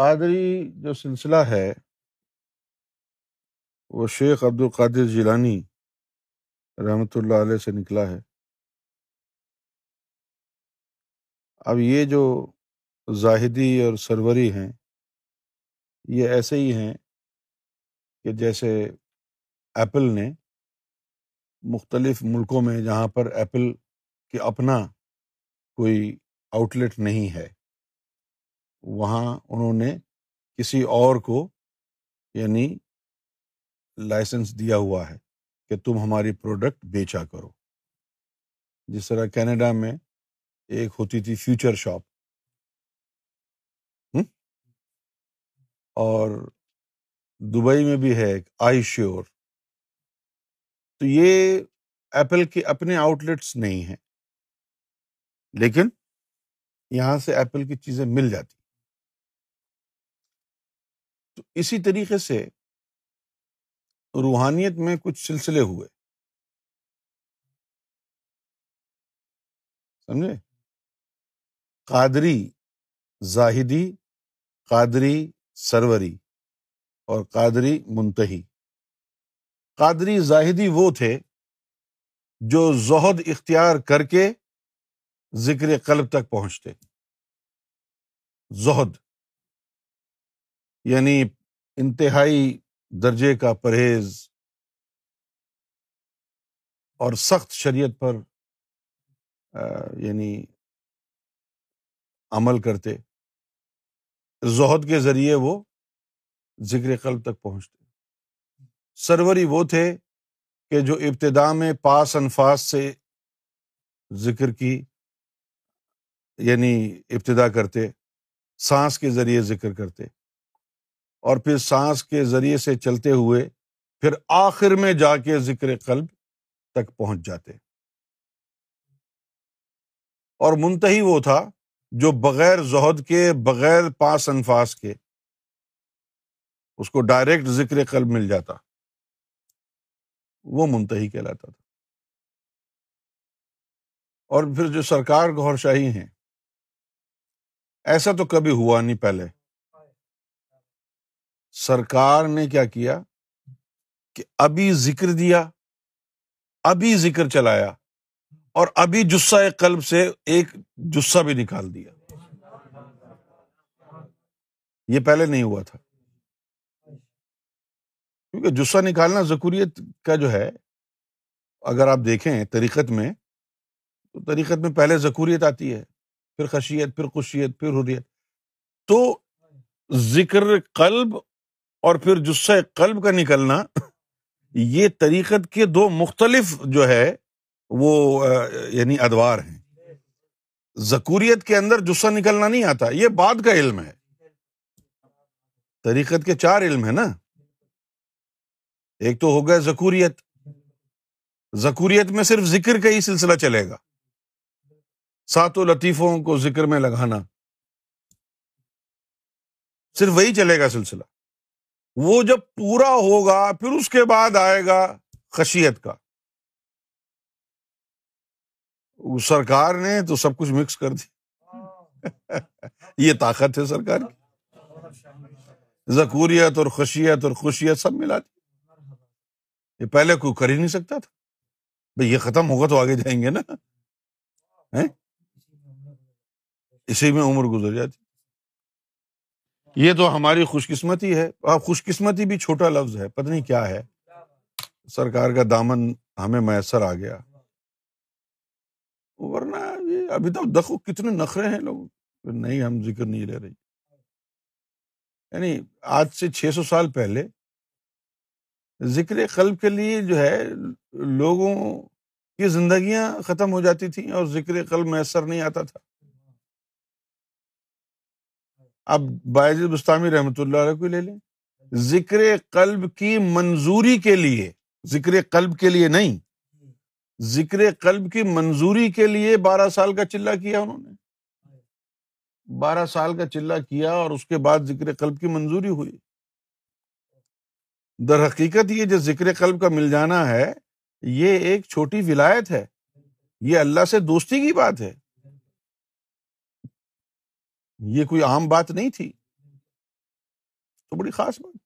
قادری جو سلسلہ ہے وہ شیخ عبد القادر جیلانی رحمۃ اللہ علیہ سے نکلا ہے۔ اب یہ جو زاہدی اور سروری ہیں یہ ایسے ہی ہیں کہ جیسے ایپل نے مختلف ملکوں میں جہاں پر ایپل کے اپنا کوئی آؤٹ لیٹ نہیں ہے وہاں انہوں نے کسی اور کو یعنی لائسنس دیا ہوا ہے کہ تم ہماری پروڈکٹ بیچا کرو۔ جس طرح کینیڈا میں ایک ہوتی تھی فیوچر شاپ، اور دبئی میں بھی ہے ایک آئی شیور۔ تو یہ ایپل کے اپنے آؤٹ لیٹس نہیں ہیں لیکن یہاں سے ایپل کی چیزیں مل جاتی۔ تو اسی طریقے سے روحانیت میں کچھ سلسلے ہوئے، سمجھے؟ قادری زاہدی، قادری سروری اور قادری منتہی۔ قادری زاہدی وہ تھے جو زہد اختیار کر کے ذکر قلب تک پہنچتے، زہد یعنی انتہائی درجے کا پرہیز اور سخت شریعت پر یعنی عمل کرتے، زہد کے ذریعے وہ ذکر قلب تک پہنچتے۔ سروری وہ تھے کہ جو ابتدا میں پاس انفاس سے ذکر کی یعنی ابتدا کرتے، سانس کے ذریعے ذکر کرتے اور پھر سانس کے ذریعے سے چلتے ہوئے پھر آخر میں جا کے ذکر قلب تک پہنچ جاتے۔ اور منتہی وہ تھا جو بغیر زہد کے، بغیر پاس انفاس کے اس کو ڈائریکٹ ذکر قلب مل جاتا، وہ منتہی کہلاتا تھا۔ اور پھر جو سرکار گوھر شاہی ہیں، ایسا تو کبھی ہوا نہیں۔ پہلے سرکار نے کیا کیا کہ ابھی ذکر دیا، ابھی ذکر چلایا اور ابھی جسہ قلب سے ایک جسہ بھی نکال دیا۔ یہ پہلے نہیں ہوا تھا، کیونکہ جسہ نکالنا ذکوریت کا جو ہے، اگر آپ دیکھیں طریقت میں، تو طریقت میں پہلے ذکوریت آتی ہے، پھر خشیت، پھر خشیت، پھر حریت۔ تو ذکر قلب اور پھر جسہ قلب کا نکلنا، یہ طریقت کے دو مختلف جو ہے وہ یعنی ادوار ہیں۔ ذکوریت کے اندر جسہ نکلنا نہیں آتا، یہ بعد کا علم ہے۔ طریقت کے چار علم ہیں نا، ایک تو ہو گیا ذکوریت، ذکوریت میں صرف ذکر کا ہی سلسلہ چلے گا، ساتوں لطیفوں کو ذکر میں لگانا، صرف وہی چلے گا سلسلہ۔ وہ جب پورا ہوگا پھر اس کے بعد آئے گا خشیت کا۔ سرکار نے تو سب کچھ مکس کر دیا یہ طاقت ہے سرکار کی، ذکوریت اور خشیت اور خشیت سب ملا دی۔ یہ پہلے کوئی کر ہی نہیں سکتا تھا، بھئی یہ ختم ہوگا تو آگے جائیں گے نا، اسی میں عمر گزر جاتی۔ یہ تو ہماری خوش قسمتی ہے۔ اب خوش قسمتی بھی چھوٹا لفظ ہے، پتہ نہیں کیا ہے، سرکار کا دامن ہمیں میسر آ گیا، ورنہ یہ ابھی تک دیکھو کتنے نخرے ہیں لوگ، نہیں ہم ذکر نہیں لے رہے۔ یعنی آج سے 600 سال پہلے ذکر قلب کے لیے جو ہے لوگوں کی زندگیاں ختم ہو جاتی تھیں اور ذکر قلب میسر نہیں آتا تھا۔ اب بائز مستانی رحمۃ اللہ علیہ کو لے لیں، ذکر قلب کی منظوری کے لیے، ذکر قلب کے لیے نہیں، ذکر قلب کی منظوری کے لیے 12 سال کا چلہ کیا انہوں نے، 12 سال کا چلہ کیا اور اس کے بعد ذکر قلب کی منظوری ہوئی۔ در حقیقت یہ جو ذکر قلب کا مل جانا ہے یہ ایک چھوٹی ولایت ہے، یہ اللہ سے دوستی کی بات ہے، یہ کوئی عام بات نہیں تھی۔ تو بڑی خاص بات تھی.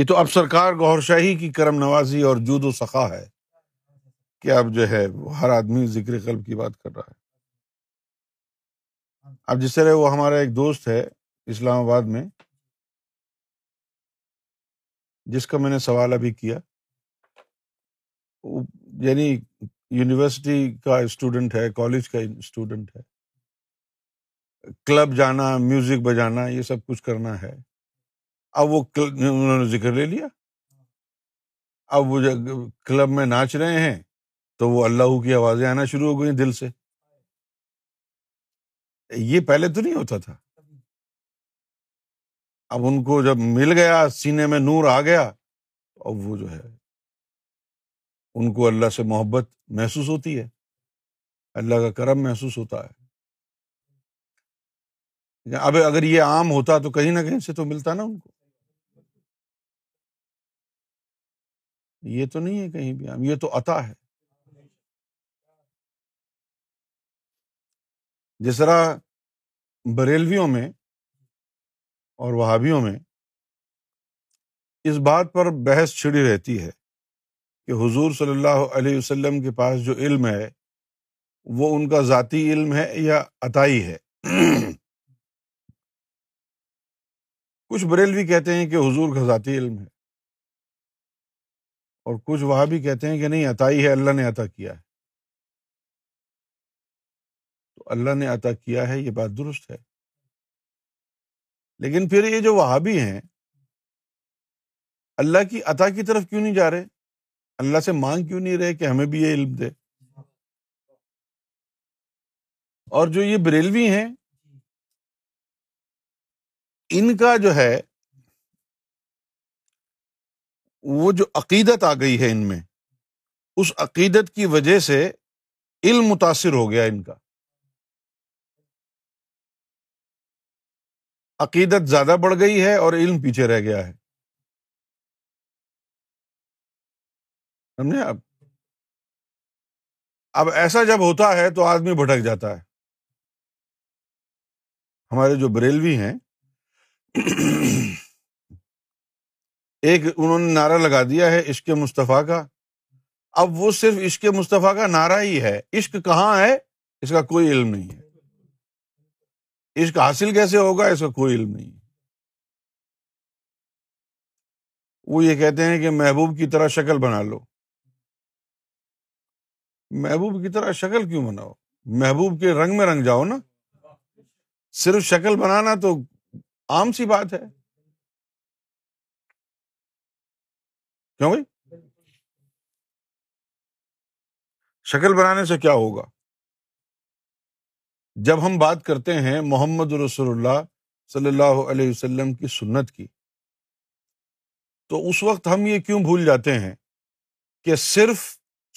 یہ تو اب سرکار گوھر شاہی کی کرم نوازی اور جود و سخا ہے کہ اب جو ہے ہر آدمی ذکر قلب کی بات کر رہا ہے. اب جس طرح وہ ہمارا ایک دوست ہے اسلام آباد میں، جس کا میں نے سوال ابھی کیا، یعنی یونیورسٹی کا اسٹوڈنٹ ہے، کالج کا اسٹوڈنٹ ہے، کلب جانا، میوزک بجانا، یہ سب کچھ کرنا ہے. اب وہ انہوں نے ذکر لے لیا، اب وہ کلب میں ناچ رہے ہیں تو وہ اللہ کی آوازیں آنا شروع ہو گئی دل سے. یہ پہلے تو نہیں ہوتا تھا. اب ان کو جب مل گیا، سینے میں نور آ گیا، اب وہ جو ہے ان کو اللہ سے محبت محسوس ہوتی ہے، اللہ کا کرم محسوس ہوتا ہے. اب اگر یہ عام ہوتا تو کہیں نہ کہیں سے تو ملتا نا ان کو. یہ تو نہیں ہے کہیں بھی عام، یہ تو عطا ہے. جس طرح بریلویوں میں اور وہابیوں میں اس بات پر بحث چھڑی رہتی ہے کہ حضور صلی اللہ علیہ وسلم کے پاس جو علم ہے وہ ان کا ذاتی علم ہے یا عطائی ہے. کچھ بریلوی کہتے ہیں کہ حضور کا ذاتی علم ہے، اور کچھ وہابی کہتے ہیں کہ نہیں، عطائی ہے، اللہ نے عطا کیا ہے. تو اللہ نے عطا کیا ہے، یہ بات درست ہے، لیکن پھر یہ جو وہابی ہیں اللہ کی عطا کی طرف کیوں نہیں جا رہے؟ اللہ سے مانگ کیوں نہیں رہے کہ ہمیں بھی یہ علم دے؟ اور جو یہ بریلوی ہیں، ان کا جو ہے وہ جو عقیدت آ گئی ہے ان میں، اس عقیدت کی وجہ سے علم متاثر ہو گیا ان کا. عقیدت زیادہ بڑھ گئی ہے اور علم پیچھے رہ گیا ہے. سمجھے آپ؟ اب ایسا جب ہوتا ہے تو آدمی بھٹک جاتا ہے. ہمارے جو بریلوی ہیں، ایک انہوں نے نعرہ لگا دیا ہے عشق مصطفیٰ کا. اب وہ صرف عشق مصطفیٰ کا نعرہ ہی ہے، عشق کہاں ہے اس کا کوئی علم نہیں ہے. عشق حاصل کیسے ہوگا اس کا کوئی علم نہیں. وہ یہ کہتے ہیں کہ محبوب کی طرح شکل بنا لو. محبوب کی طرح شکل کیوں بناؤ؟ محبوب کے رنگ میں رنگ جاؤ نا. صرف شکل بنانا تو عام سی بات ہے. کیوں بھائی؟ شکل بنانے سے کیا ہوگا؟ جب ہم بات کرتے ہیں محمد رسول اللہ صلی اللہ علیہ وسلم کی سنت کی، تو اس وقت ہم یہ کیوں بھول جاتے ہیں کہ صرف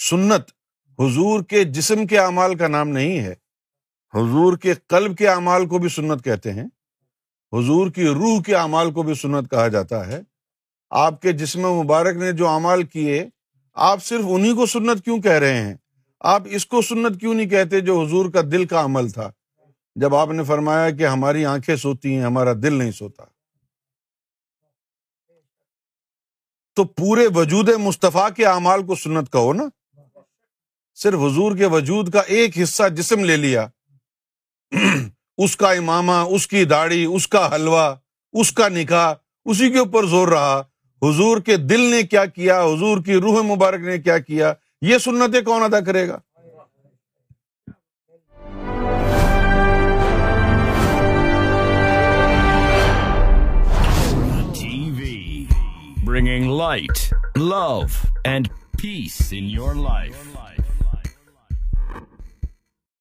سنت حضور کے جسم کے اعمال کا نام نہیں ہے، حضور کے قلب کے اعمال کو بھی سنت کہتے ہیں، حضور کی روح کے اعمال کو بھی سنت کہا جاتا ہے. آپ کے جسم مبارک نے جو اعمال کیے، آپ صرف انہی کو سنت کیوں کہہ رہے ہیں؟ آپ اس کو سنت کیوں نہیں کہتے جو حضور کا دل کا عمل تھا؟ جب آپ نے فرمایا کہ ہماری آنکھیں سوتی ہیں، ہمارا دل نہیں سوتا، تو پورے وجود مصطفیٰ کے اعمال کو سنت کہو نا. صرف حضور کے وجود کا ایک حصہ جسم لے لیا، اس کا امامہ، اس کی داڑھی، اس کا حلوہ، اس کا نکاح، اسی کے اوپر زور رہا. حضور کے دل نے کیا کیا، حضور کی روح مبارک نے کیا کیا، یہ سنتیں کون ادا کرے گا؟ TV, bringing light, love and peace in your life.